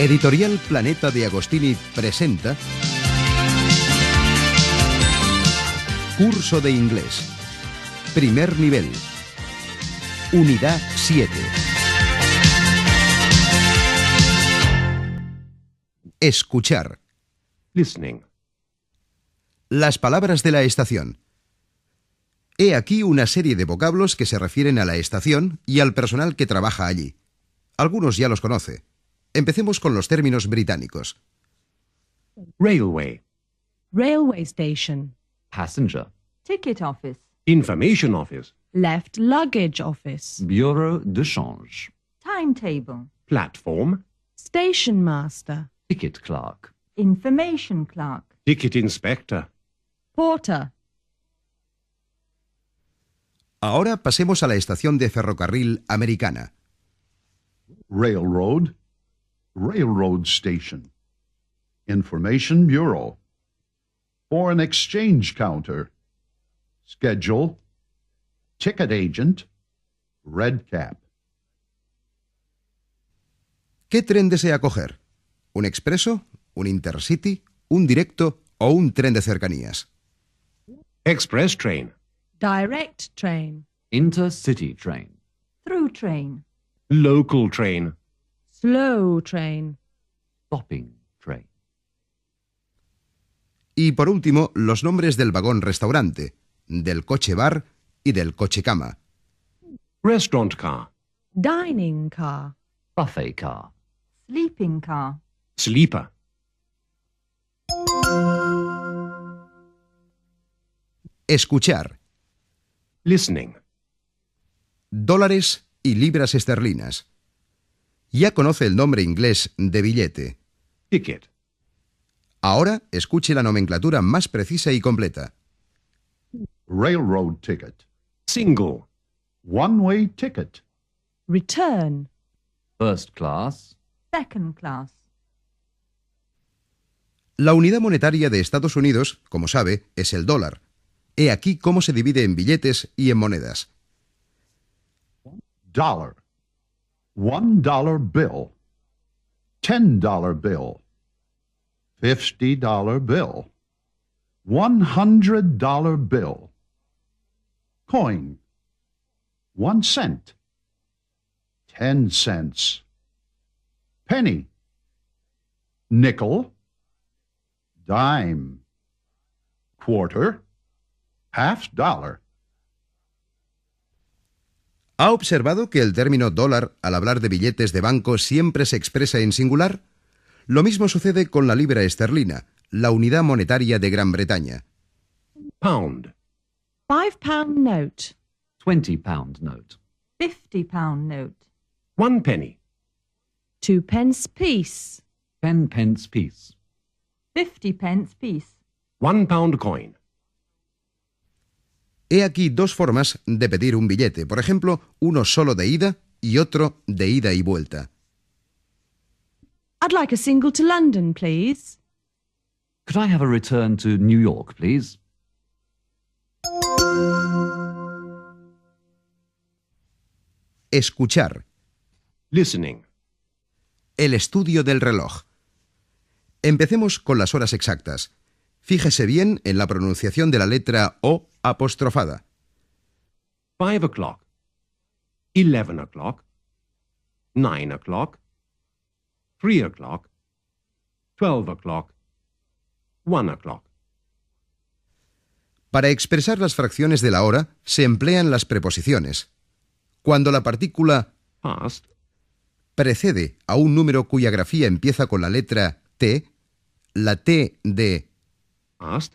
Editorial Planeta de Agostini presenta Curso de Inglés, primer nivel, unidad 7. Escuchar. Listening. Las palabras de la estación. He aquí una serie de vocablos que se refieren a la estación y al personal que trabaja allí. Algunos ya los conoce. Empecemos con los términos británicos. Railway. Railway station. Passenger. Ticket office. Information office. Left luggage office. Bureau de change. Timetable. Platform. Station master. Ticket clerk. Information clerk. Ticket inspector. Porter. Ahora pasemos a la estación de ferrocarril americana. Railroad. Railroad station. Information bureau. Foreign exchange counter. Schedule. Ticket agent. Red cap. ¿Qué tren desea coger? ¿Un expreso? ¿Un intercity? ¿Un directo? ¿O un tren de cercanías? Express train. Direct train. Intercity train. Through train. Local train. Slow train. Stopping train. Y por último, los nombres del vagón restaurante, del coche bar y del coche cama. Restaurant car. Dining car. Buffet car. Sleeping car. Sleeper. Escuchar. Listening. Dólares y libras esterlinas. Ya conoce el nombre inglés de billete. Ticket. Ahora escuche la nomenclatura más precisa y completa. Railroad ticket. Single. One-way ticket. Return. First class. Second class. La unidad monetaria de Estados Unidos, como sabe, es el dólar. He aquí cómo se divide en billetes y en monedas. Dollar. $1 bill, $10 bill, $50 bill, $100 bill, coin, 1 cent, 10 cents, penny, nickel, dime, quarter, half dollar. ¿Ha observado que el término dólar, al hablar de billetes de banco, siempre se expresa en singular? Lo mismo sucede con la libra esterlina, la unidad monetaria de Gran Bretaña. Pound. £5 note. £20 note. £50 note. 1 penny. 2 pence piece. 10 pence piece. 50 pence piece. £1 coin. He aquí dos formas de pedir un billete, por ejemplo, uno solo de ida y otro de ida y vuelta. I'd like a single to London, please. Could I have a return to New York, please? Escuchar. Listening. El estudio del reloj. Empecemos con las horas exactas. Fíjese bien en la pronunciación de la letra O apostrofada. 5 o'clock, 11 o'clock, 9 o'clock, 3 o'clock, 12 o'clock, 1 o'clock. Para expresar las fracciones de la hora se emplean las preposiciones. Cuando la partícula past precede a un número cuya grafía empieza con la letra T, la T de past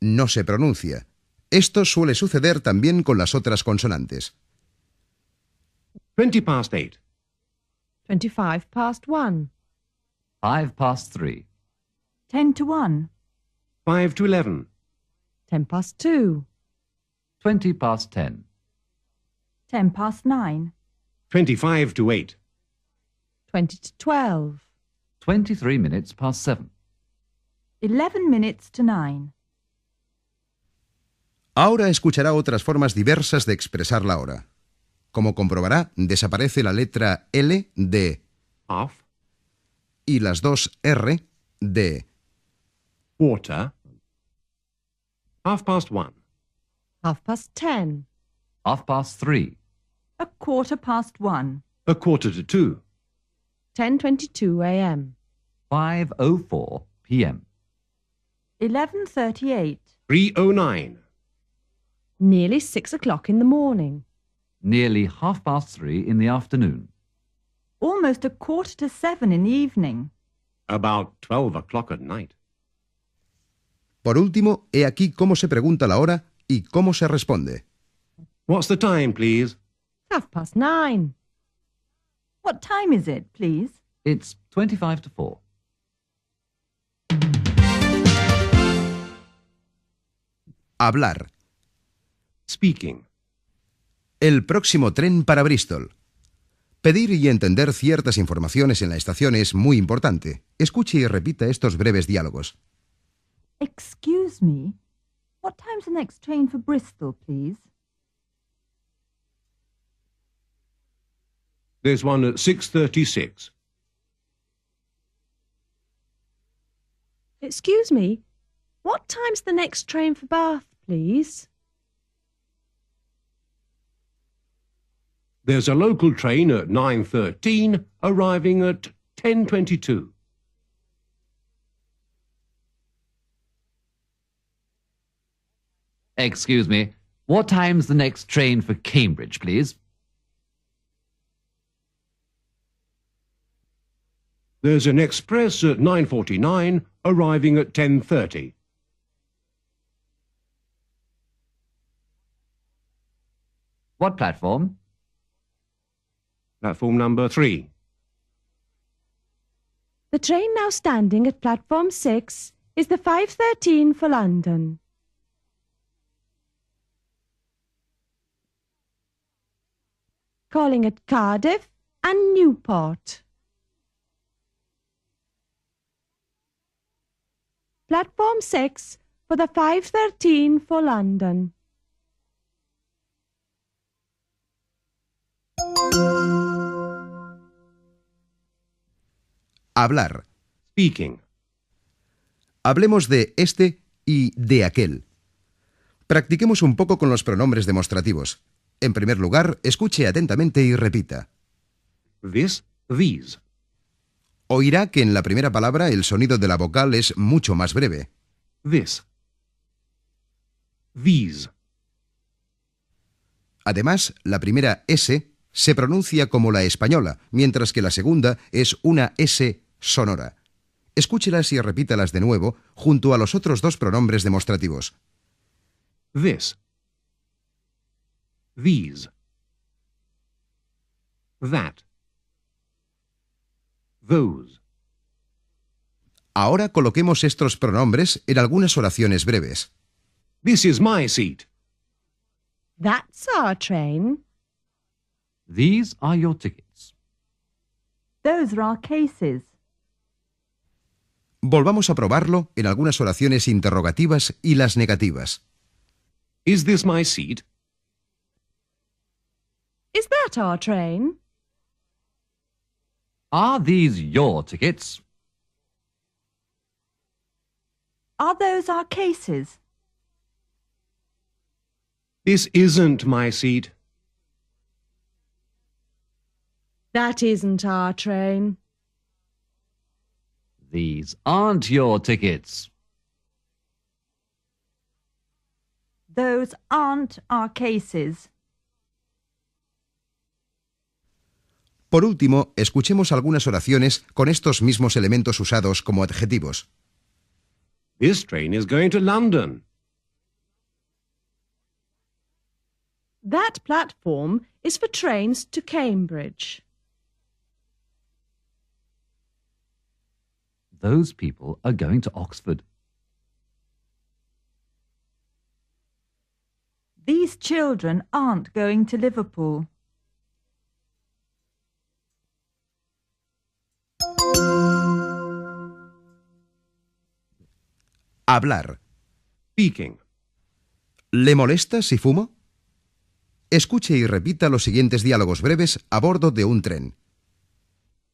no se pronuncia. Esto suele suceder también con las otras consonantes. 20 past 8. 25 past 1. 5 past 3. 10 to 1. 5 to 11. 10 past 2. 20 past 10. 10 past 9. 25 to 8. 20 to 12. 23 minutes past 7. 11 minutes to 9. Ahora escuchará otras formas diversas de expresar la hora. Como comprobará, desaparece la letra L de half y y las dos R de water, 1:30, 10:30, 3:30, 1:15, 1:45, 2:00, 10:22 a.m, 5:04 p.m, 11:38, 3:09, nearly 6 o'clock in the morning, nearly 3:30 in the afternoon, almost 7:15 in the evening, about 12 o'clock at night. Por último, he aquí cómo se pregunta la hora y cómo se responde. What's the time, please? 9:30. What time is it, please? It's 3:45. Hablar. Speaking. El próximo tren para Bristol. Pedir y entender ciertas informaciones en la estación es muy importante. Escuche y repita estos breves diálogos. Excuse me, what time's the next train for Bristol, please? There's one at 6:36. Excuse me, what time's the next train for Bath, please? There's a local train at 9:13, arriving at 10:22. Excuse me, what time's the next train for Cambridge, please? There's an express at 9:49, arriving at 10:30. What platform? Platform number 3. The train now standing at platform 6 is the 5:13 for London. Calling at Cardiff and Newport. Platform 6 for the 5:13 for London. Hablar. Speaking. Hablemos de este y de aquel. Practiquemos un poco con los pronombres demostrativos. En primer lugar, escuche atentamente y repita. This, these. Oirá que en la primera palabra el sonido de la vocal es mucho más breve. This. These. Además, la primera S se pronuncia como la española, mientras que la segunda es una S sonora. Escúchelas y repítalas de nuevo junto a los otros dos pronombres demostrativos. This. These. That. Those. Ahora coloquemos estos pronombres en algunas oraciones breves. This is my seat. That's our train. These are your tickets. Those are our cases. Volvamos a probarlo en algunas oraciones interrogativas y las negativas. Is this my seat? Is that our train? Are these your tickets? Are those our cases? This isn't my seat. That isn't our train. These aren't your tickets. Those aren't our cases. Por último, escuchemos algunas oraciones con estos mismos elementos usados como adjetivos. This train is going to London. That platform is for trains to Cambridge. Those people are going to Oxford. These children aren't going to Liverpool. Hablar. Speaking. ¿Le molesta si fumo? Escuche y repita los siguientes diálogos breves a bordo de un tren.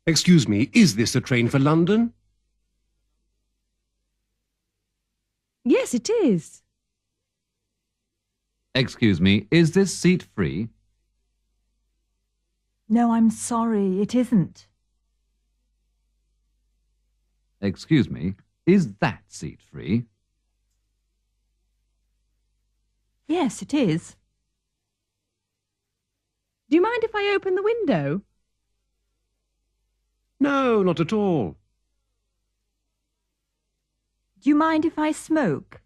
Excuse me, is this a train for London? Yes, it is. Excuse me, is this seat free? No, I'm sorry, it isn't. Excuse me, is that seat free? Yes, it is. Do you mind if I open the window? No, not at all. Do you mind if I smoke?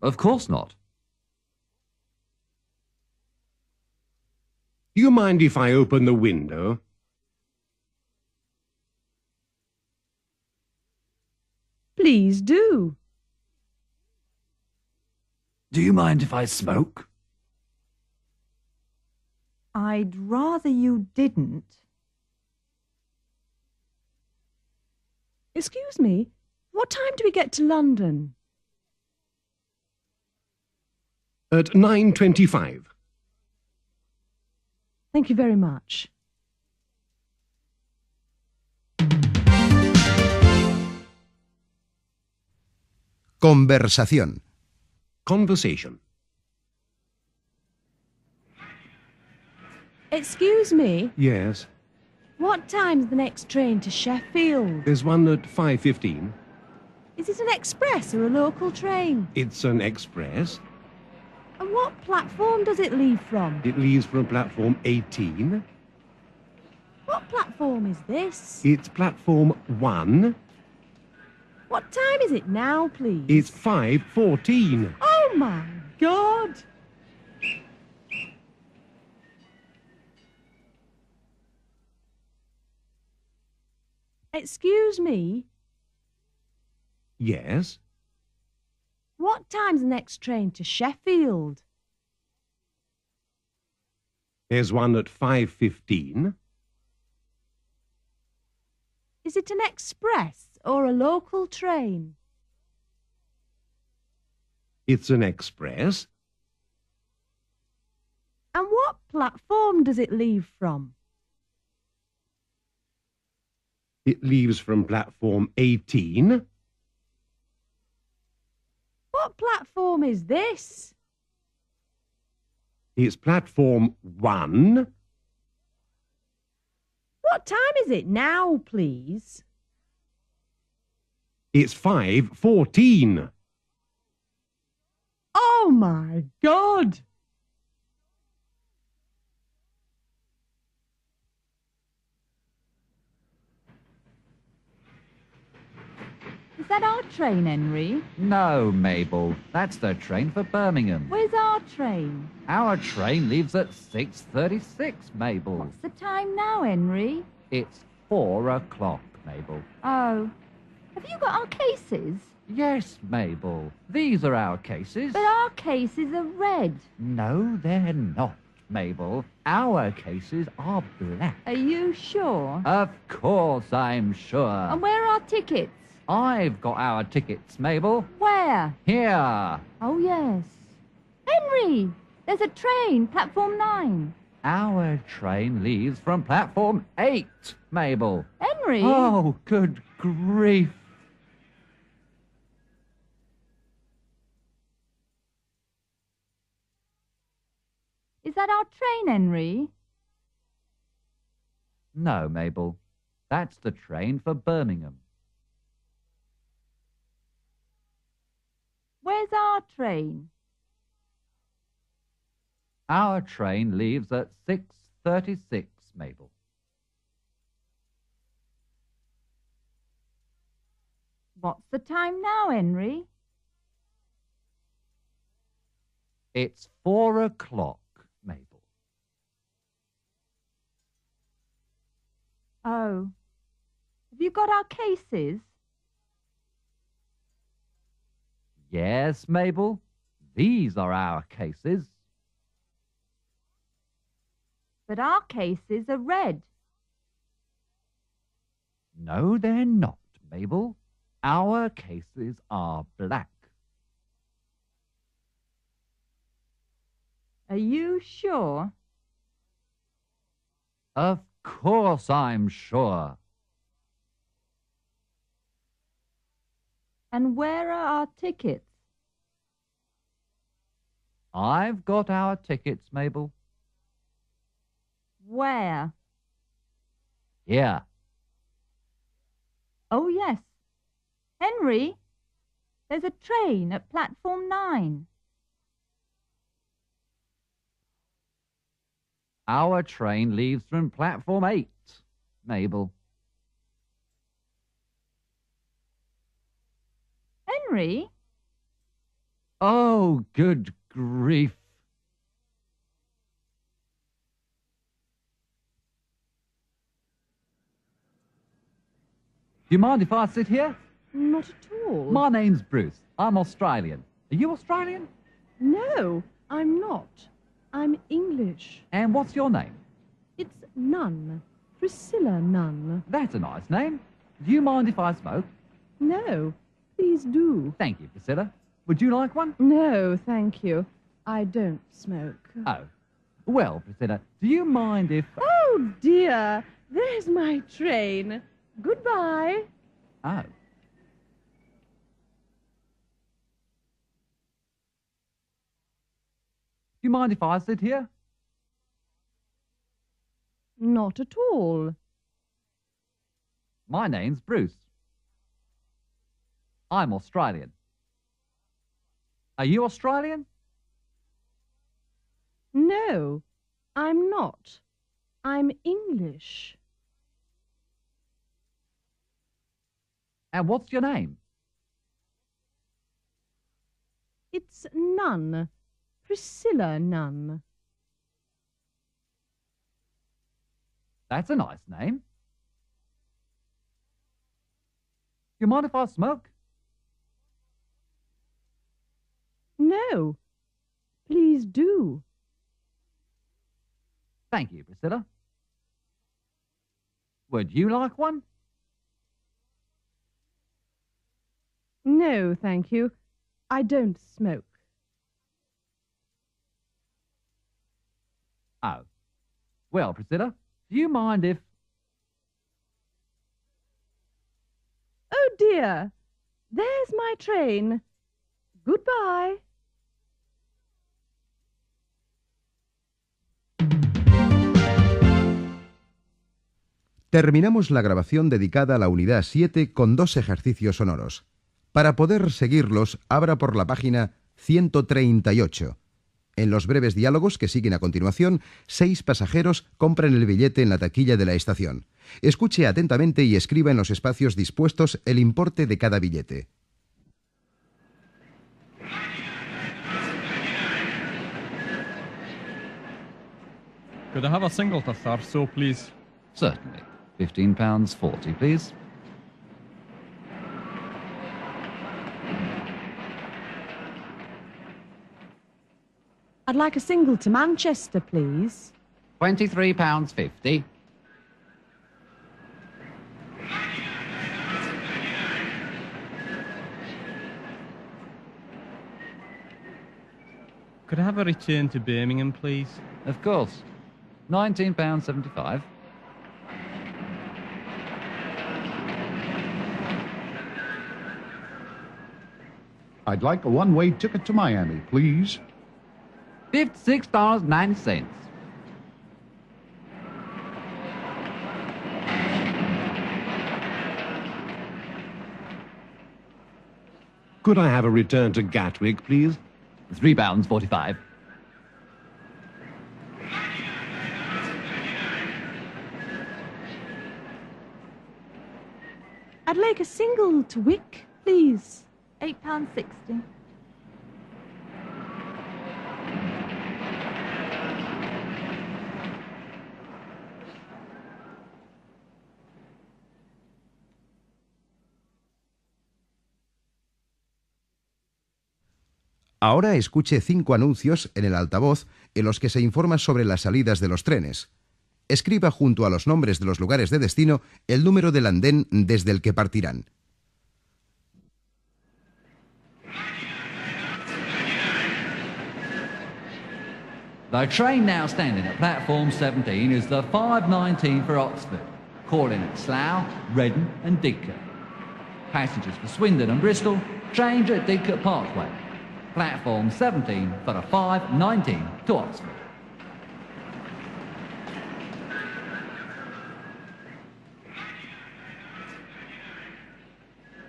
Of course not. Do you mind if I open the window? Please do. Do you mind if I smoke? I'd rather you didn't. Excuse me, what time do we get to London? At 9:25. Thank you very much. Conversación. Conversation. Excuse me? Yes? What time's the next train to Sheffield? There's one at 5:15. Is it an express or a local train? It's an express. And what platform does it leave from? It leaves from platform 18. What platform is this? It's platform 1. What time is it now, please? It's 5:14. Oh, my God! Excuse me? Yes? What time's the next train to Sheffield? There's one at 5:15. Is it an express or a local train? It's an express. And what platform does it leave from? It leaves from platform 18. What platform is this? It's platform 1. What time is it now, please? It's 5:14. Oh, my God! Is that our train, Henry? No, Mabel. That's the train for Birmingham. Where's our train? Our train leaves at 6:36, Mabel. What's the time now, Henry? It's 4 o'clock, Mabel. Oh. Have you got our cases? Yes, Mabel. These are our cases. But our cases are red. No, they're not, Mabel. Our cases are black. Are you sure? Of course I'm sure. And where are our tickets? I've got our tickets, Mabel. Where? Here. Oh, yes. Henry, there's a train, platform 9. Our train leaves from platform 8, Mabel. Henry? Oh, good grief. Is that our train, Henry? No, Mabel. That's the train for Birmingham. Where's our train? Our train leaves at 6:36, Mabel. What's the time now, Henry? It's 4 o'clock, Mabel. Oh. Have you got our cases? Yes, Mabel. These are our cases. But our cases are red. No, they're not, Mabel. Our cases are black. Are you sure? Of course I'm sure. And where are our tickets? I've got our tickets, Mabel. Where? Here. Oh, yes. Henry, there's a train at platform 9. Our train leaves from platform 8, Mabel. Henry? Oh, good grief. Do you mind if I sit here? Not at all. My name's Bruce. I'm Australian. Are you Australian? No, I'm not. I'm English. And what's your name? It's Nunn. Priscilla Nunn. That's a nice name. Do you mind if I smoke? No, please do. Thank you, Priscilla. Would you like one? No, thank you. I don't smoke. Oh. Well, Priscilla, do you mind if... Oh, dear. There's my train. Goodbye. Oh. Do you mind if I sit here? Not at all. My name's Bruce. I'm Australian. Are you Australian? No, I'm not. I'm English. And what's your name? It's Nunn. Priscilla Nunn. That's a nice name. You mind if I smoke? No. Please do. Thank you, Priscilla. Would you like one? No, thank you. I don't smoke. Oh. Well, Priscilla, do you mind if... Oh, dear. There's my train. Goodbye. Terminamos la grabación dedicada a la unidad 7 con 2 ejercicios sonoros. Para poder seguirlos, abra por la página 138. En los breves diálogos que siguen a continuación, 6 pasajeros compran el billete en la taquilla de la estación. Escuche atentamente y escriba en los espacios dispuestos el importe de cada billete. Could I have a single to Thurso, please? Certainly. £15.40, please. I'd like a single to Manchester, please. £23.50. Could I have a return to Birmingham, please? Of course. £19.75. I'd like a one-way ticket to Miami, please. $56.90. Could I have a return to Gatwick, please? £3.45. I'd like a single to Wick, please. £8.60. Ahora escuche 5 anuncios en el altavoz en los que se informa sobre las salidas de los trenes. Escriba junto a los nombres de los lugares de destino el número del andén desde el que partirán. The train now standing at platform 17 is the 5:19 for Oxford, calling at Slough, Reading and Didcot. Passengers for Swindon and Bristol change at Didcot Parkway. Platform 17 for the 5:19 to Oxford.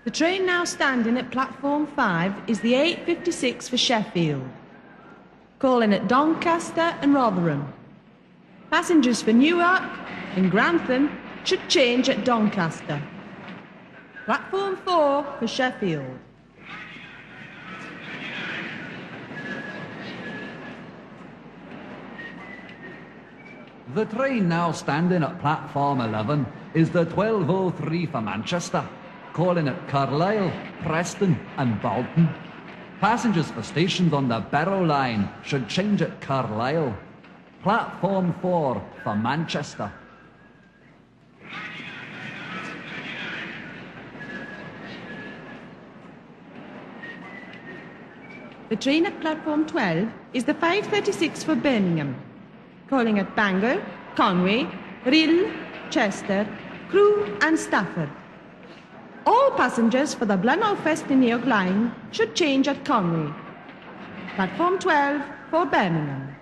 The train now standing at platform 5 is the 8:56 for Sheffield, calling at Doncaster and Rotherham. Passengers for Newark and Grantham should change at Doncaster. Platform 4 for Sheffield. The train now standing at platform 11 is the 12:03 for Manchester, calling at Carlisle, Preston and Bolton. Passengers for stations on the Barrow Line should change at Carlisle. Platform 4 for Manchester. The train at platform 12 is the 5:36 for Birmingham, calling at Bangor, Conway, Rhyl, Chester, Crewe and Stafford. All passengers for the Blenheim-Fest in Newark line should change at Conway. Platform 12 for Birmingham.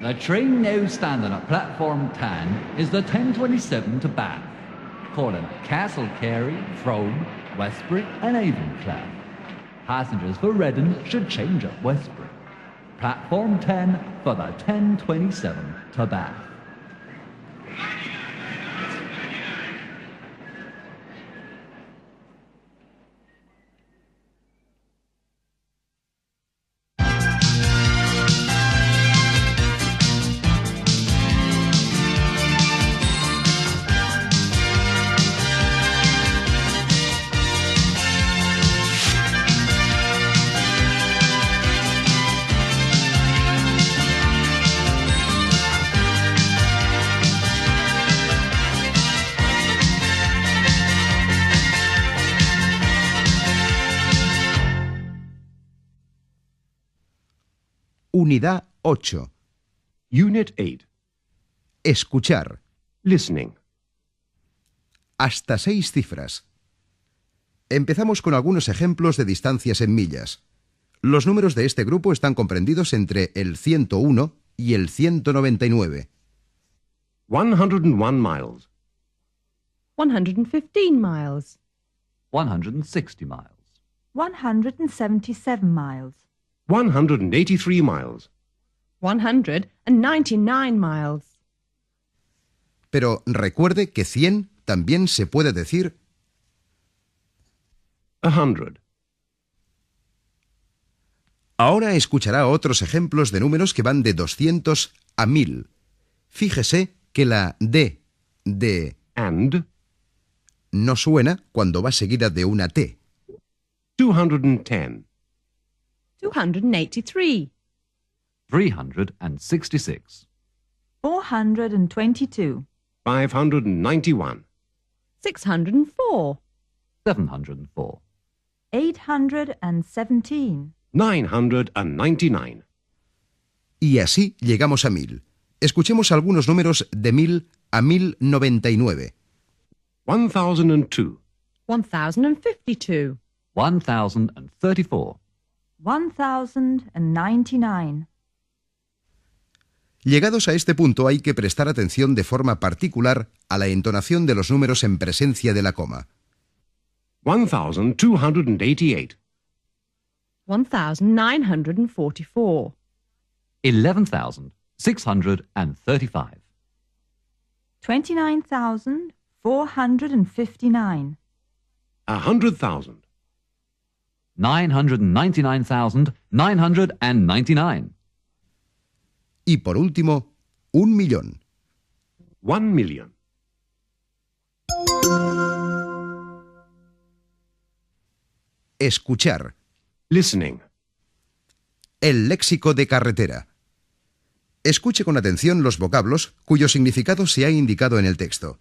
The train now standing at platform 10 is the 10:27 to Bath, calling at Castle Carey, Frome, Westbury and Avon. Passengers for Reading should change at Westbury. Platform 10 for the 10:27 to Bath. Unidad 8. Unit 8. Escuchar. Listening. Hasta 6 cifras. Empezamos con algunos ejemplos de distancias en millas. Los números de este grupo están comprendidos entre el 101 y el 199. 101 miles. 115 miles. 160 miles. 177 miles. 183 miles. 199 miles. Pero recuerde que 100 también se puede decir 100. Ahora escuchará otros ejemplos de números que van de 200 a 1000. Fíjese que la D de and no suena cuando va seguida de una T. 210. 283. 366. 422. 591. 604. 704. 817. 999. Y así llegamos a 1000. Escuchemos algunos números de 1000 a 1099. 1002. 1052. 1034. 1099. Llegados a este punto hay que prestar atención de forma particular a la entonación de los números en presencia de la coma. 1288. 1944. 11635. 29459. 100,000. 999,999. Y por último, 1,000,000. 1,000,000. Escuchar. Listening. El léxico de carretera. Escuche con atención los vocablos cuyo significado se ha indicado en el texto.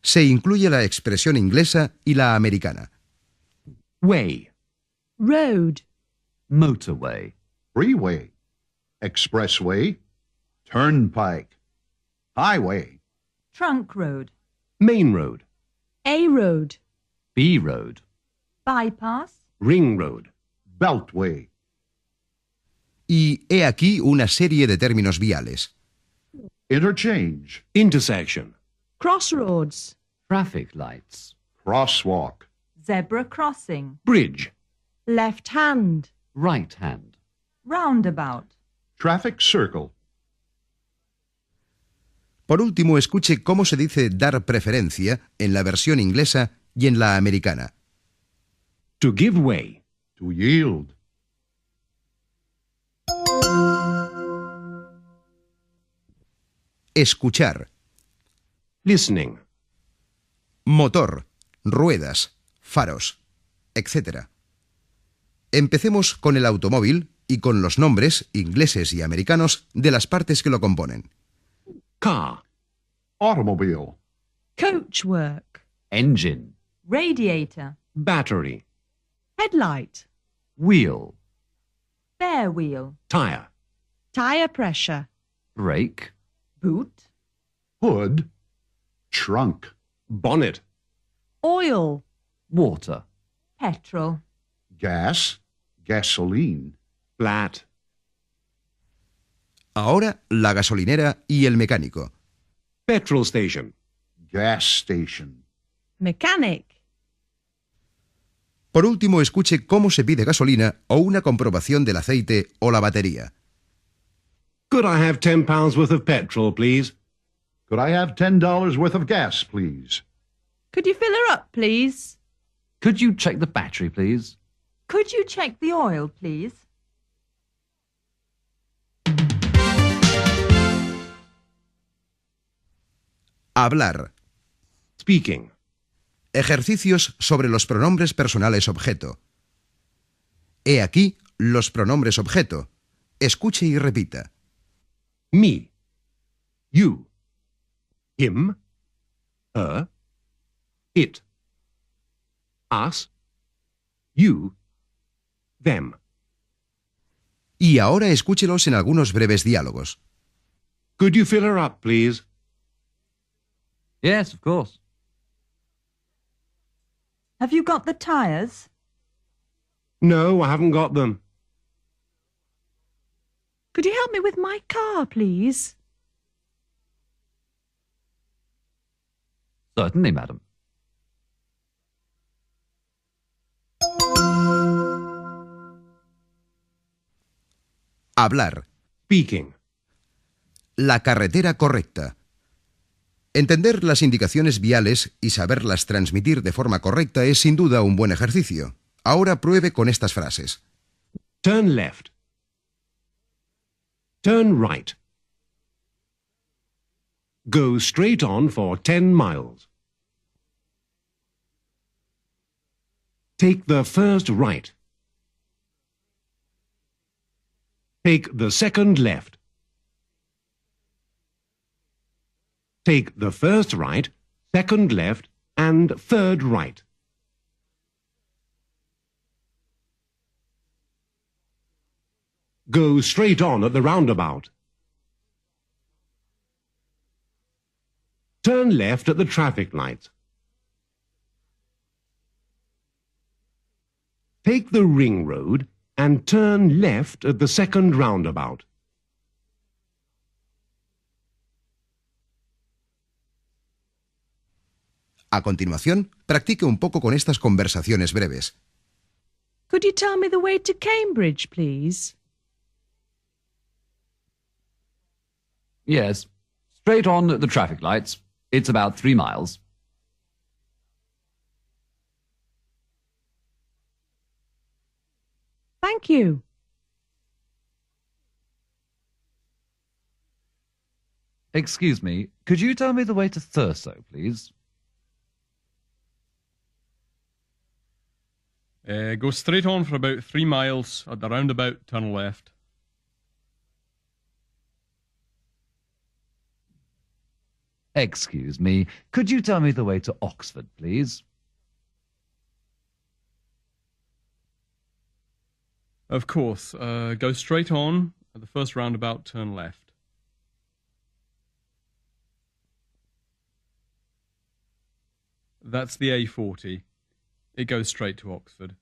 Se incluye la expresión inglesa y la americana. Way. Road. Motorway. Freeway. Expressway. Turnpike. Highway. Trunk road. Main road. A road. B road. Bypass. Ring road. Beltway. Y he aquí una serie de términos viales. Interchange. Intersection. Crossroads. Traffic lights. Crosswalk. Zebra crossing. Bridge. Left hand. Right hand. Roundabout. Traffic circle. Por último, escuche cómo se dice dar preferencia en la versión inglesa y en la americana. To give way. To yield. Escuchar. Listening. Motor, ruedas, faros, etc. Empecemos con el automóvil y con los nombres, ingleses y americanos, de las partes que lo componen. Car. Automobile. Coachwork. Engine. Radiator. Battery. Headlight. Wheel. Spare wheel. Tire. Tire pressure. Brake. Boot. Hood. Trunk. Bonnet. Oil. Water. Petrol. Gas. Gasoline. Flat. Ahora la gasolinera y el mecánico. Petrol station. Gas station. Mechanic. Por último, escuche cómo se pide gasolina o una comprobación del aceite o la batería. Could I have £10 worth of petrol, please? Could I have $10 worth of gas, please? Could you fill her up, please? Could you check the battery, please? Could you check the oil, please? Hablar. Speaking. Ejercicios sobre los pronombres personales objeto. He aquí los pronombres objeto. Escuche y repita. Me, you, him, her, it, us, you, them. Y ahora escúchelos en algunos breves diálogos. Could you fill her up, please? Yes, of course. Have you got the tires? No, I haven't got them. Could you help me with my car, please? Certainly, madam. Hablar. Speaking. La carretera correcta. Entender las indicaciones viales y saberlas transmitir de forma correcta es sin duda un buen ejercicio. Ahora pruebe con estas frases. Turn left. Turn right. Go straight on for 10 miles. Take the first right. Take the second left. Take the first right, second left, and third right. Go straight on at the roundabout. Turn left at the traffic light. Take the ring road and turn left at the second roundabout. A continuación, practique un poco con estas conversaciones breves. Could you tell me the way to Cambridge, please? Yes, straight on at the traffic lights. It's about 3 miles. Thank you. Excuse me, could you tell me the way to Thurso, please? Go straight on for about 3 miles. At the roundabout, turn left. Excuse me, could you tell me the way to Oxford, please? Of course. Go straight on. At the first roundabout, turn left. That's the A40. It goes straight to Oxford.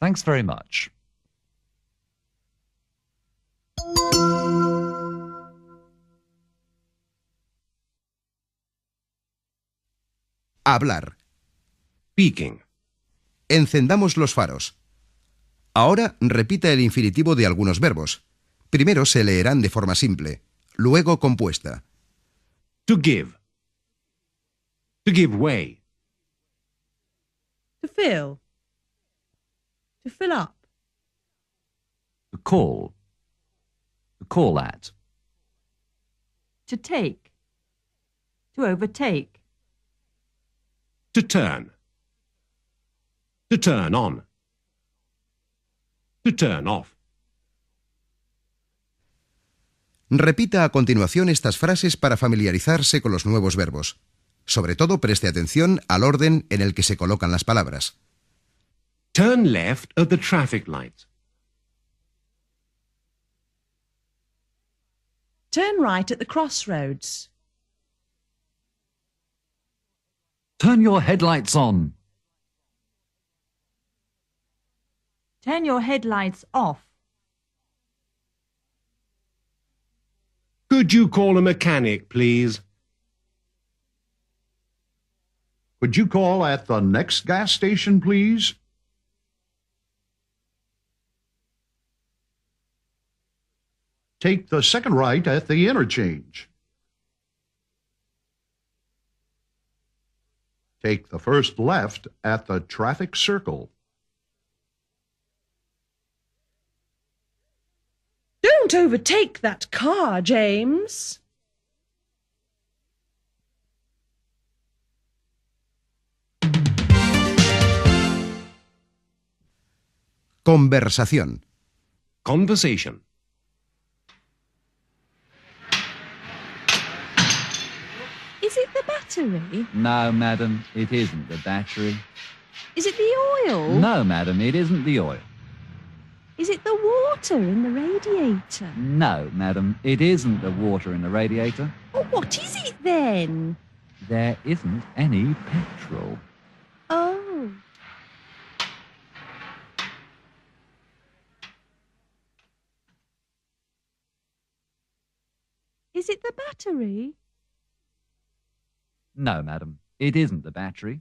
Thanks very much. Hablar. Speaking. Encendamos los faros. Ahora repita el infinitivo de algunos verbos. Primero se leerán de forma simple, luego compuesta. To give. To give way. To fill. To fill up. To call. To call at. To take. To overtake. To turn. To turn on. To turn off. Repita a continuación estas frases para familiarizarse con los nuevos verbos. Sobre todo preste atención al orden en el que se colocan las palabras. Turn left at the traffic light. Turn right at the crossroads. Turn your headlights on. Turn your headlights off. Could you call a mechanic, please? Could you call at the next gas station, please? Take the second right at the interchange. Take the first left at the traffic circle. Don't overtake that car, James. Conversación. Conversation. Is it the battery? No, madam, it isn't the battery. Is it the oil? No, madam, it isn't the oil. Is it the water in the radiator? No, madam, it isn't the water in the radiator. Oh, what is it then? There isn't any petrol. Oh. Is it the battery? No, madam, it isn't the battery.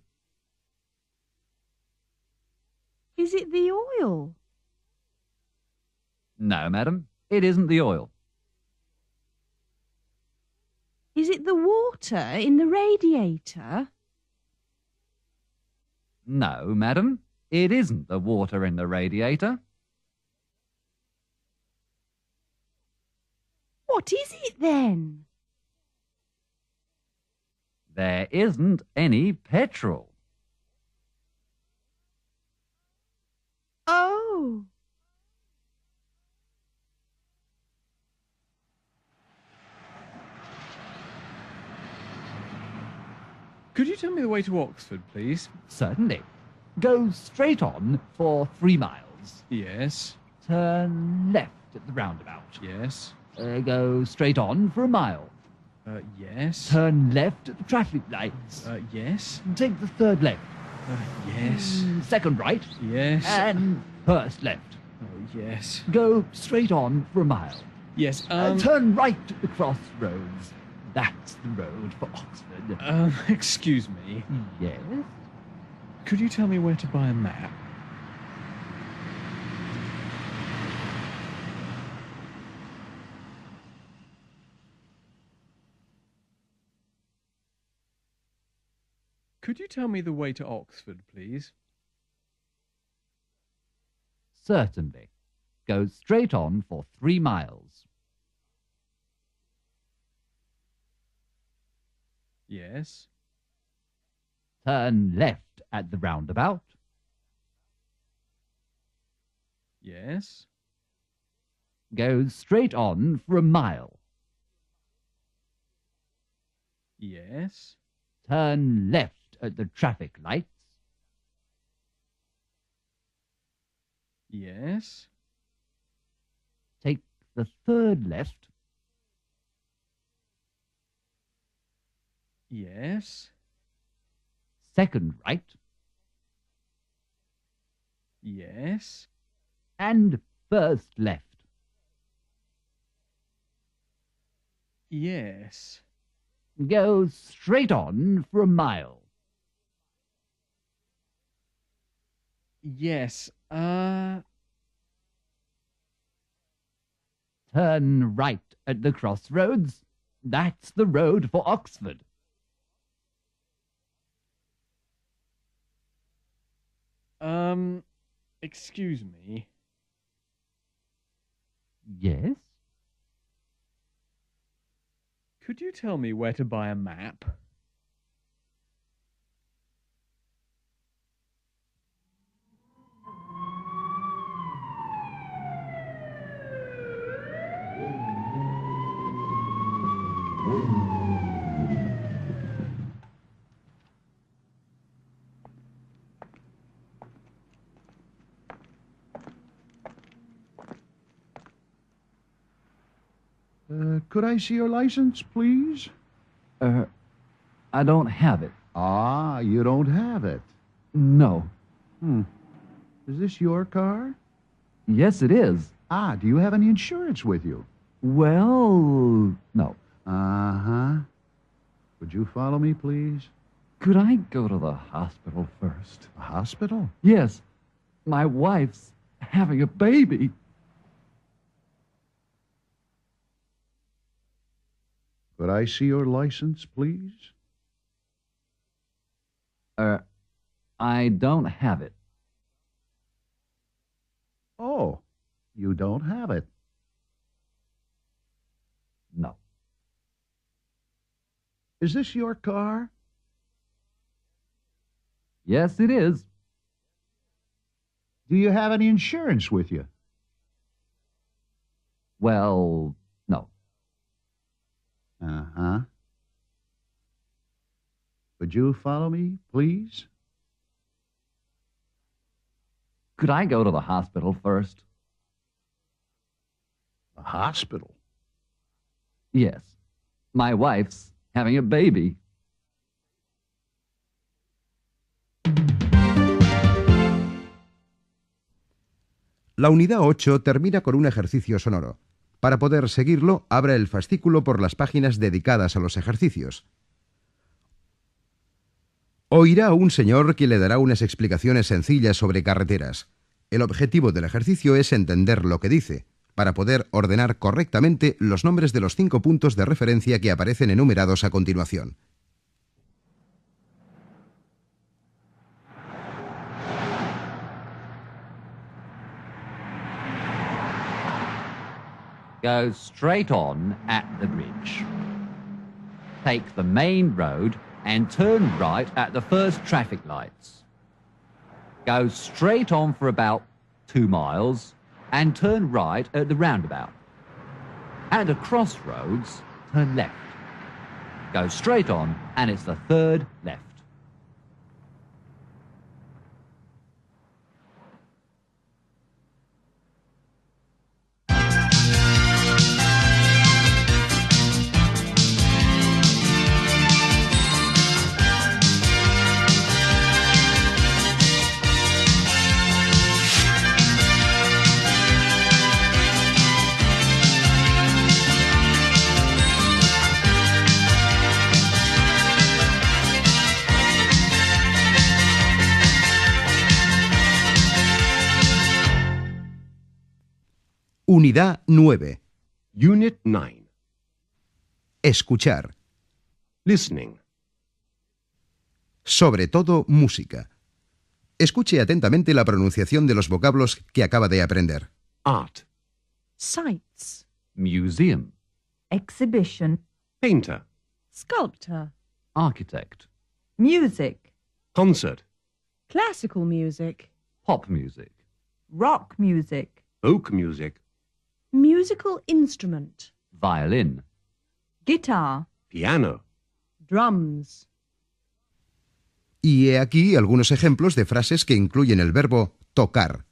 Is it the oil? No, madam, it isn't the oil. Is it the water in the radiator? No, madam, it isn't the water in the radiator. What is it then? There isn't any petrol. Oh. Could you tell me the way to Oxford, please? Certainly. Go straight on for 3 miles. Yes. Turn left at the roundabout. Yes. Go straight on for 1 mile. Yes. Turn left at the traffic lights. Yes. Take the third left. Yes. Second right. Yes. And first left. Oh, yes. Go straight on for 1 mile. Yes. Turn right at the crossroads. That's the road for Oxford. Excuse me. Yes? Could you tell me where to buy a map? Could you tell me the way to Oxford, please? Certainly. Go straight on for 3 miles. Yes. Turn left at the roundabout. Yes. Go straight on for 1 mile. Yes. Turn left at the traffic lights. Yes. Take the third left. Yes. Second right. Yes. And first left. Yes. Go straight on for a mile. Yes, Turn right at the crossroads. That's the road for Oxford. Excuse me. Yes? Could you tell me where to buy a map? Could I see your license, please? I don't have it. Ah, you don't have it? No. Is this your car? Yes, it is. Ah, do you have any insurance with you? Well, no. Uh-huh. Would you follow me, please? Could I go to the hospital first? A hospital? Yes. My wife's having a baby. Could I see your license, please? I don't have it. Oh, you don't have it? No. Is this your car? Yes, it is. Do you have any insurance with you? Well... Uh-huh. Would you follow me, please? Could I go to the hospital first? The hospital? Yes. My wife's having a baby. La unidad 8 termina con un ejercicio sonoro. Para poder seguirlo, abra el fascículo por las páginas dedicadas a los ejercicios. Oirá a un señor que le dará unas explicaciones sencillas sobre carreteras. El objetivo del ejercicio es entender lo que dice, para poder ordenar correctamente los nombres de los 5 puntos de referencia que aparecen enumerados a continuación. Go straight on at the bridge. Take the main road and turn right at the first traffic lights. Go straight on for about 2 miles and turn right at the roundabout. At a crossroads, turn left. Go straight on and it's the third left. Unidad 9. Unit 9. Escuchar. Listening. Sobre todo, música. Escuche atentamente la pronunciación de los vocablos que acaba de aprender. Art. Sights. Museum. Exhibition. Painter. Sculptor. Architect. Music. Concert. Classical music. Pop music. Rock music. Folk music. Musical instrument. Violin. Guitar. Piano. Drums. Y he aquí algunos ejemplos de frases que incluyen el verbo tocar.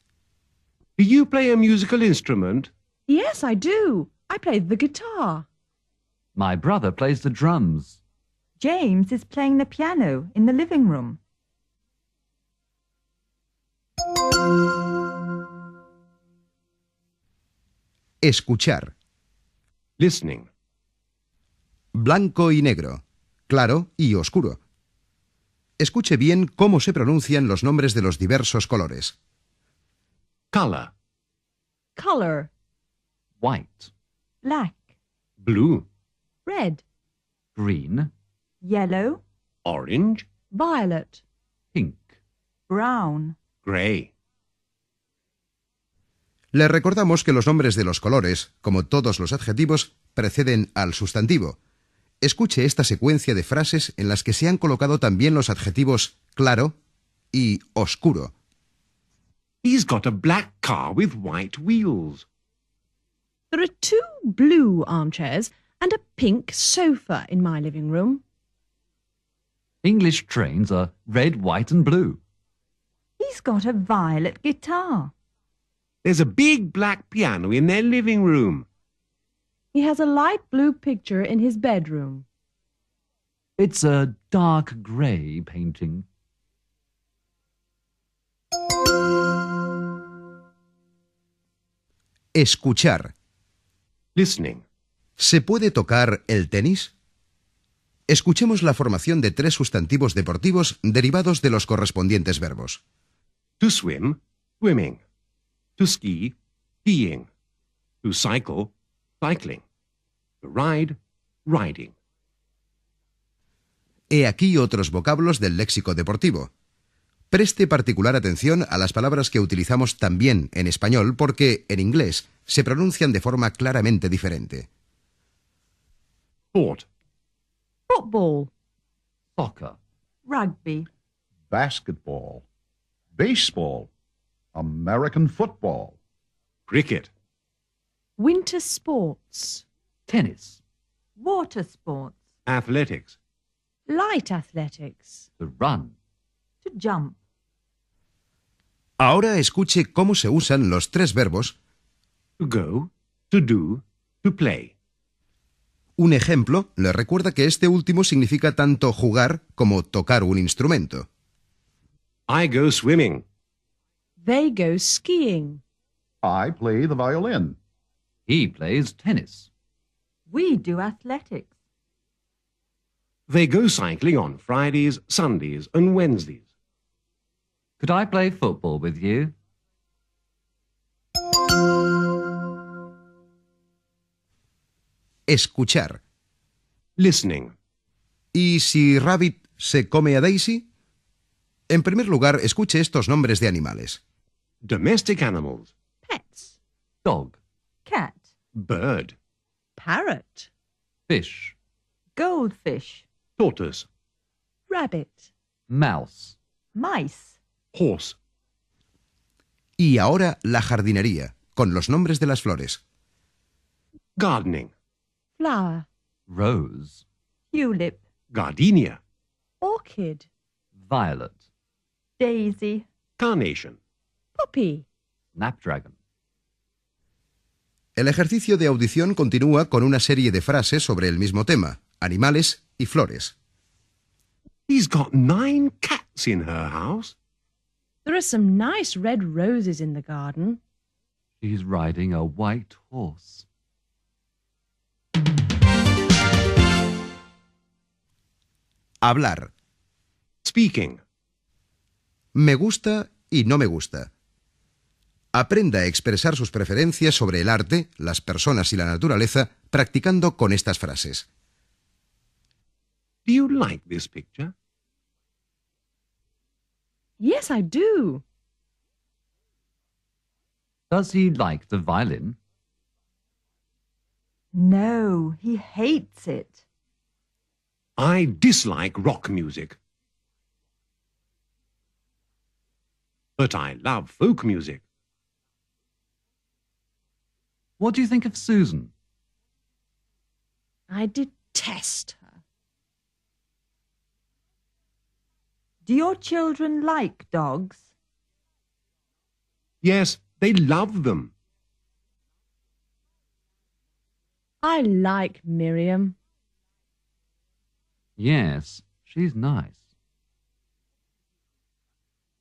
Do you play a musical instrument? Yes, I do. I play the guitar. My brother plays the drums. James is playing the piano in the living room. Escuchar. Listening. Blanco y negro, claro y oscuro. Escuche bien cómo se pronuncian los nombres de los diversos colores. Color. Color. White. Black. Blue. Red. Green. Yellow. Orange. Violet. Pink. Brown. Grey. Le recordamos que los nombres de los colores, como todos los adjetivos, preceden al sustantivo. Escuche esta secuencia de frases en las que se han colocado también los adjetivos claro y oscuro. He's got a black car with white wheels. There are two blue armchairs and a pink sofa in my living room. English trains are red, white and blue. He's got a violet guitar. There's a big black piano in their living room. He has a light blue picture in his bedroom. It's a dark grey painting. Escuchar. Listening. ¿Se puede tocar el tenis? Escuchemos la formación de tres sustantivos deportivos derivados de los correspondientes verbos. To swim, swimming. To ski, skiing. To cycle, cycling. To ride, riding. He aquí otros vocablos del léxico deportivo. Preste particular atención a las palabras que utilizamos también en español porque en inglés se pronuncian de forma claramente diferente. Sport. Football. Soccer. Rugby. Basketball. Baseball. American football. Cricket. Winter sports. Tennis. Water sports. Athletics. Light athletics. To run. To jump. Ahora escuche cómo se usan los tres verbos to go, to do, to play. Un ejemplo le recuerda que este último significa tanto jugar como tocar un instrumento. I go swimming. They go skiing. I play the violin. He plays tennis. We do athletics. They go cycling on Fridays, Sundays and Wednesdays. Could I play football with you? Escuchar. Listening. ¿Y si Rabbit se come a Daisy? En primer lugar, escuche estos nombres de animales. Domestic animals. Pets. Dog. Cat. Bird. Parrot. Fish. Goldfish. Tortoise. Rabbit. Mouse. Mice. Horse. Y ahora la jardinería, con los nombres de las flores. Gardening. Flower. Rose. Tulip. Gardenia. Orchid. Violet. Daisy. Carnation. Poppy. Snapdragon. El ejercicio de audición continúa con una serie de frases sobre el mismo tema, animales y flores. He's got 9 cats in her house. There are some nice red roses in the garden. She's riding a white horse. Hablar. Speaking. Me gusta y no me gusta. Aprenda a expresar sus preferencias sobre el arte, las personas y la naturaleza practicando con estas frases. Do you like this picture? Yes, I do. Does he like the violin? No, he hates it. I dislike rock music. But I love folk music. What do you think of Susan? I detest her. Do your children like dogs? Yes, They love them. I like Miriam. Yes, she's nice.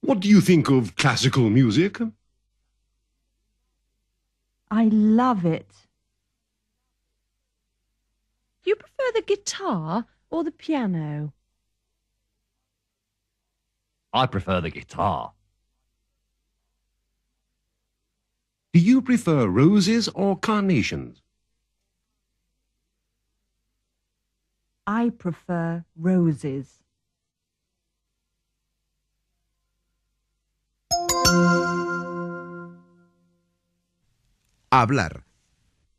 What do you think of classical music? I love it. Do you prefer the guitar or the piano? I prefer the guitar. Do you prefer roses or carnations? I prefer roses. Hablar.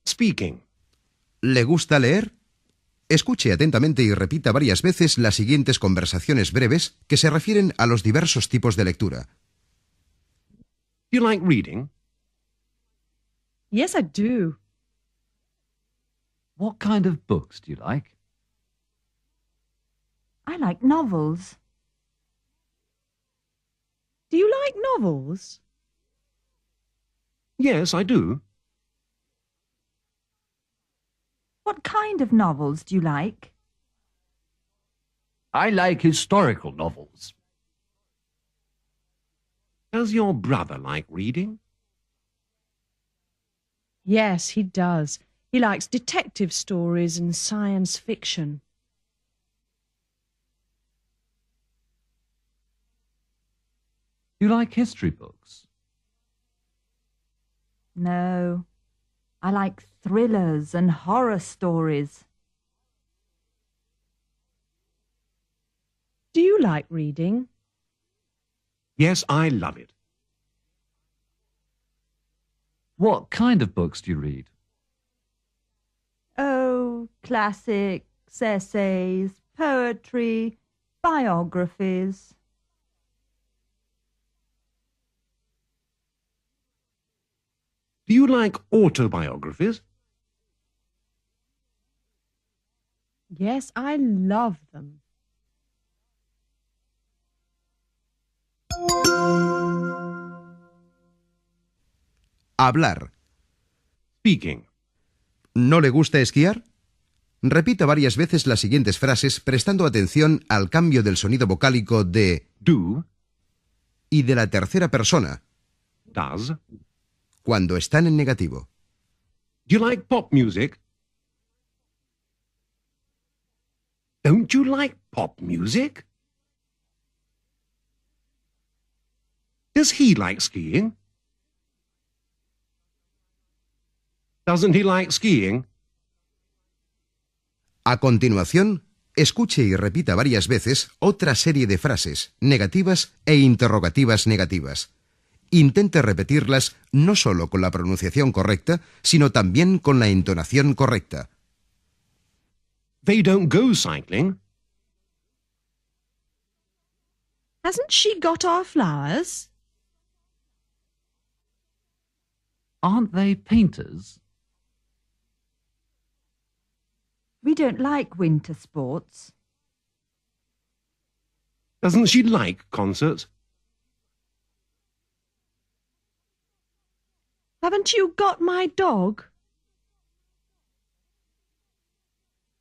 Speaking. ¿Le gusta leer? Escuche atentamente y repita varias veces las siguientes conversaciones breves que se refieren a los diversos tipos de lectura. Do you like reading? Yes, I do. What kind of books do you like? I like novels. Do you like novels? Yes, I do. What kind of novels do you like? I like historical novels. Does your brother like reading? Yes, he does. He likes detective stories and science fiction. Do you like history books? No. I like thrillers and horror stories. Do you like reading? Yes, I love it. What kind of books do you read? Oh, classics, essays, poetry, biographies. Do you like autobiographies? Yes, I love them. Hablar. Speaking. ¿No le gusta esquiar? Repita varias veces las siguientes frases prestando atención al cambio del sonido vocálico de do y de la tercera persona does cuando están en negativo. Do you like pop music? Don't you like pop music? Does he like skiing? Doesn't he like skiing? A continuación, escuche y repita varias veces otra serie de frases negativas e interrogativas negativas. Intente repetirlas no solo con la pronunciación correcta, sino también con la entonación correcta. They don't go cycling. Hasn't she got our flowers? Aren't they painters? We don't like winter sports. Doesn't she like concerts? Haven't you got my dog?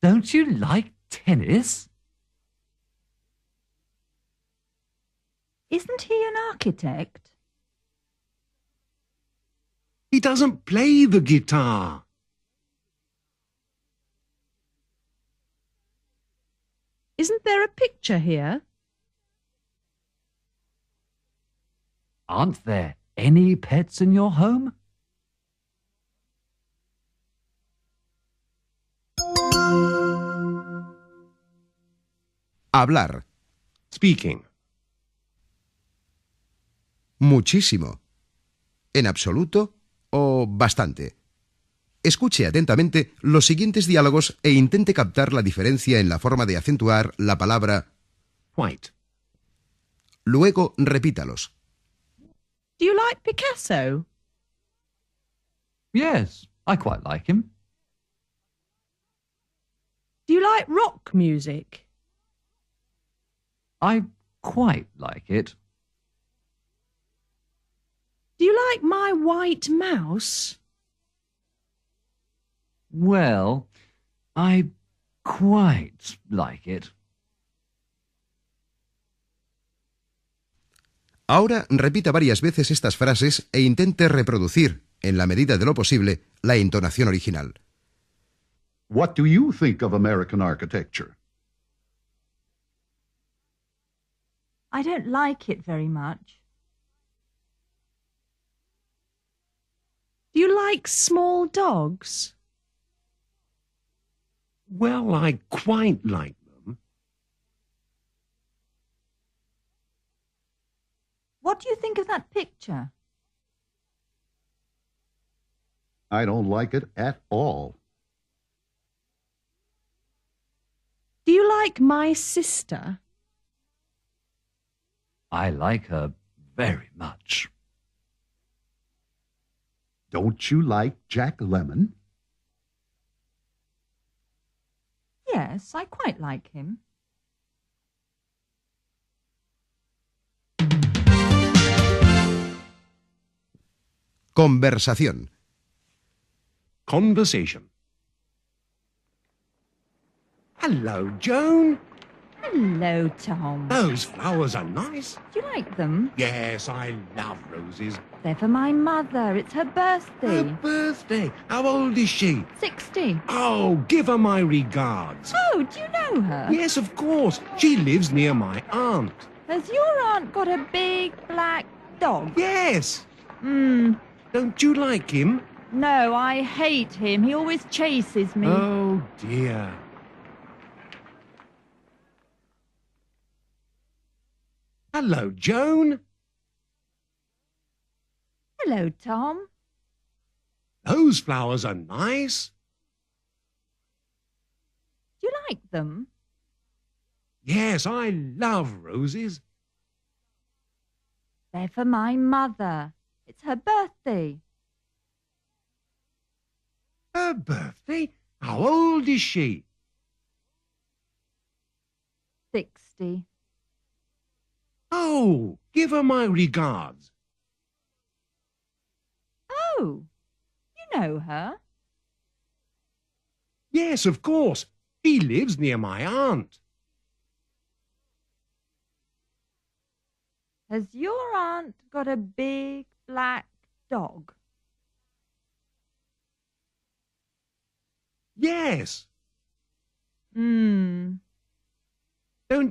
Don't you like tennis? Isn't he an architect? He doesn't play the guitar. Isn't there a picture here? Aren't there any pets in your home? Hablar. Speaking. Muchísimo. En absoluto o bastante. Escuche atentamente los siguientes diálogos e intente captar la diferencia en la forma de acentuar la palabra white. Luego repítalos. Do you like Picasso? Yes, I quite like him. Do you like rock music? I quite like it. Do you like my white mouse? Well, I quite like it. Ahora repita varias veces estas frases e intente reproducir, en la medida de lo posible, la entonación original. What do you think of American architecture? I don't like it very much. Do you like small dogs? Well, I quite like them. What do you think of that picture? I don't like it at all. Do you like my sister? I like her very much. Don't you like Jack Lemmon? Yes, I quite like him. Conversación. Conversation. Hello, Joan. Hello, Tom. Those flowers are nice. Do you like them? Yes, I love roses. They're for my mother. It's her birthday. Her birthday? How old is she? 60. Oh, give her my regards. Oh, do you know her? Yes, of course. She lives near my aunt. Has your aunt got a big black dog? Yes. Don't you like him? No, I hate him. He always chases me. Oh, dear. Hello, Joan. Hello, Tom. Those flowers are nice. Do you like them? Yes, I love roses. They're for my mother. It's her birthday. Her birthday? How old is she? 60. Oh, give her my regards. Oh, you know her? Yes, of course. She lives near my aunt. Has your aunt got a big black dog? Yes. Don't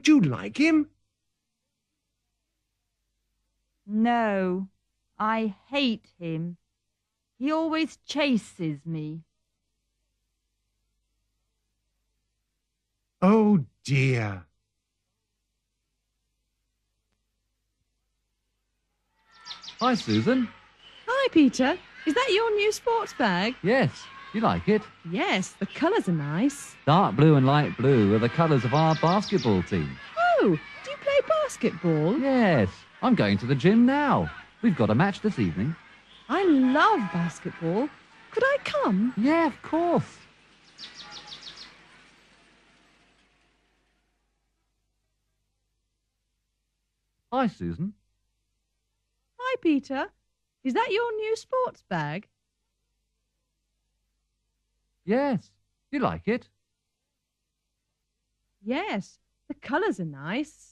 you like him? No, I hate him. He always chases me. Oh, dear. Hi, Susan. Hi, Peter. Is that your new sports bag? Yes. You like it? Yes, the colours are nice. Dark blue and light blue are the colours of our basketball team. Oh, do you play basketball? Yes. I'm going to the gym now. We've got a match this evening. I love basketball. Could I come? Yeah, of course. Hi, Susan. Hi, Peter. Is that your new sports bag? Yes. You like it? Yes. The colours are nice.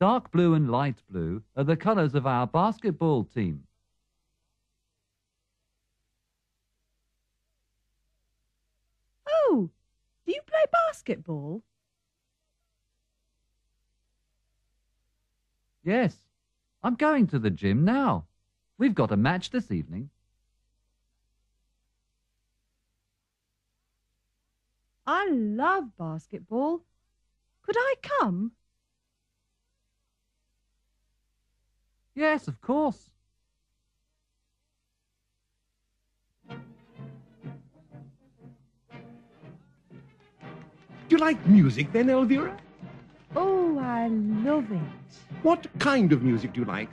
Dark blue and light blue are the colours of our basketball team. Oh, do you play basketball? Yes, I'm going to the gym now. We've got a match this evening. I love basketball. Could I come? Yes, of course. Do you like music then, Elvira? Oh, I love it. What kind of music do you like?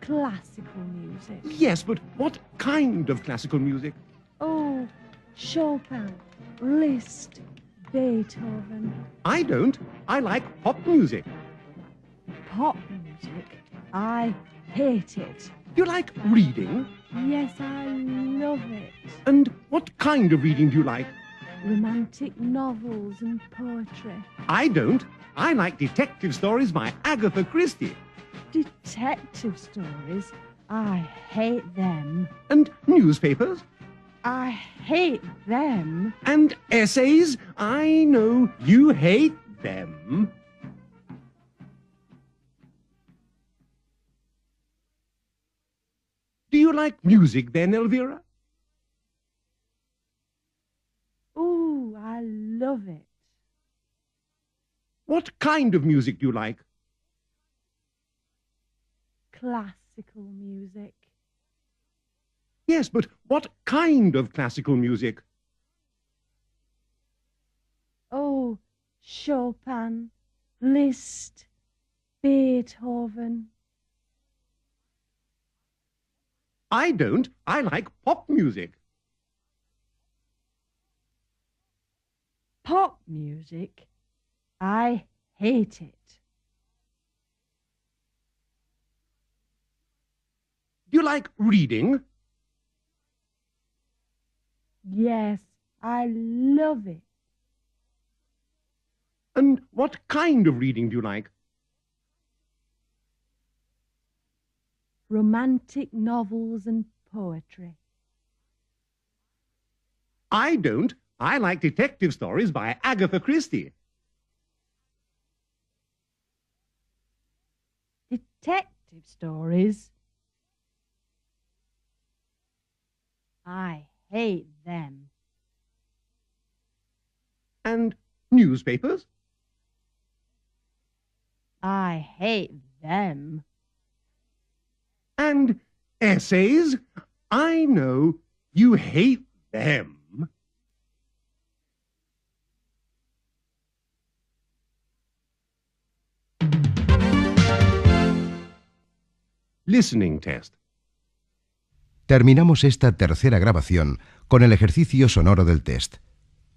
Classical music. Yes, but what kind of classical music? Oh, Chopin, Liszt, Beethoven. I don't. I like pop music. Pop music? I hate it. You like reading? Yes, I love it. And what kind of reading do you like? Romantic novels and poetry. I don't. I like detective stories by Agatha Christie. Detective stories? I hate them. And newspapers? I hate them. And essays? I know you hate them. Do you like music then, Elvira? Oh, I love it. What kind of music do you like? Classical music. Yes, but what kind of classical music? Oh, Chopin, Liszt, Beethoven. I don't. I like pop music. Pop music? I hate it. Do you like reading? Yes, I love it. And what kind of reading do you like? Romantic novels and poetry. I don't. I like detective stories by Agatha Christie. Detective stories? I hate them. And newspapers? I hate them. And essays? I know you hate them. Listening test. Terminamos esta tercera grabación con el ejercicio sonoro del test.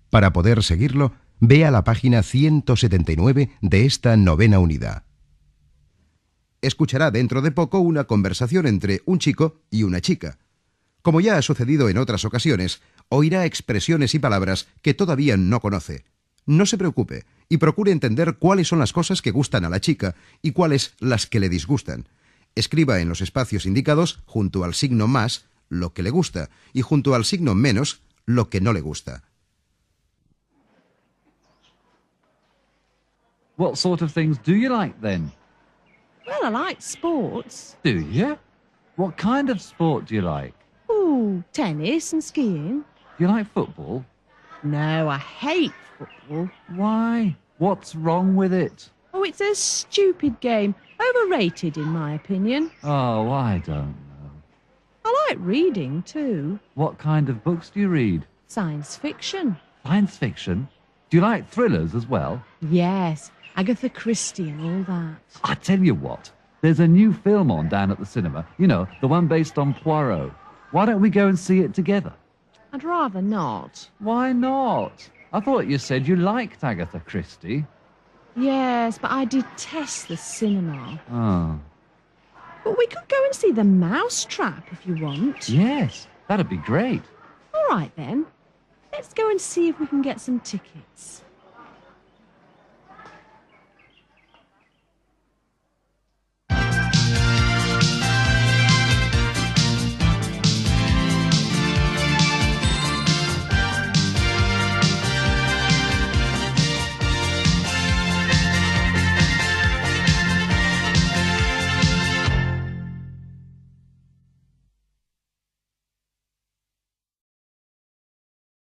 Para poder seguirlo, ve a la página 179 de esta novena unidad. Escuchará dentro de poco una conversación entre un chico y una chica. Como ya ha sucedido en otras ocasiones, oirá expresiones y palabras que todavía no conoce. No se preocupe y procure entender cuáles son las cosas que gustan a la chica y cuáles las que le disgustan. Escriba en los espacios indicados, junto al signo más, lo que le gusta y junto al signo menos, lo que no le gusta. What sort of things do you like then? Well, I like sports. Do you? What kind of sport do you like? Ooh, tennis and skiing. Do you like football? No, I hate football. Why? What's wrong with it? Oh, it's a stupid game. Overrated, in my opinion. Oh, I don't know. I like reading, too. What kind of books do you read? Science fiction. Science fiction? Do you like thrillers as well? Yes. Agatha Christie and all that. I tell you what, there's a new film on down at the cinema. You know, the one based on Poirot. Why don't we go and see it together? I'd rather not. Why not? I thought you said you liked Agatha Christie. Yes, but I detest the cinema. Oh. But we could go and see The Mousetrap if you want. Yes, that'd be great. All right then. Let's go and see if we can get some tickets.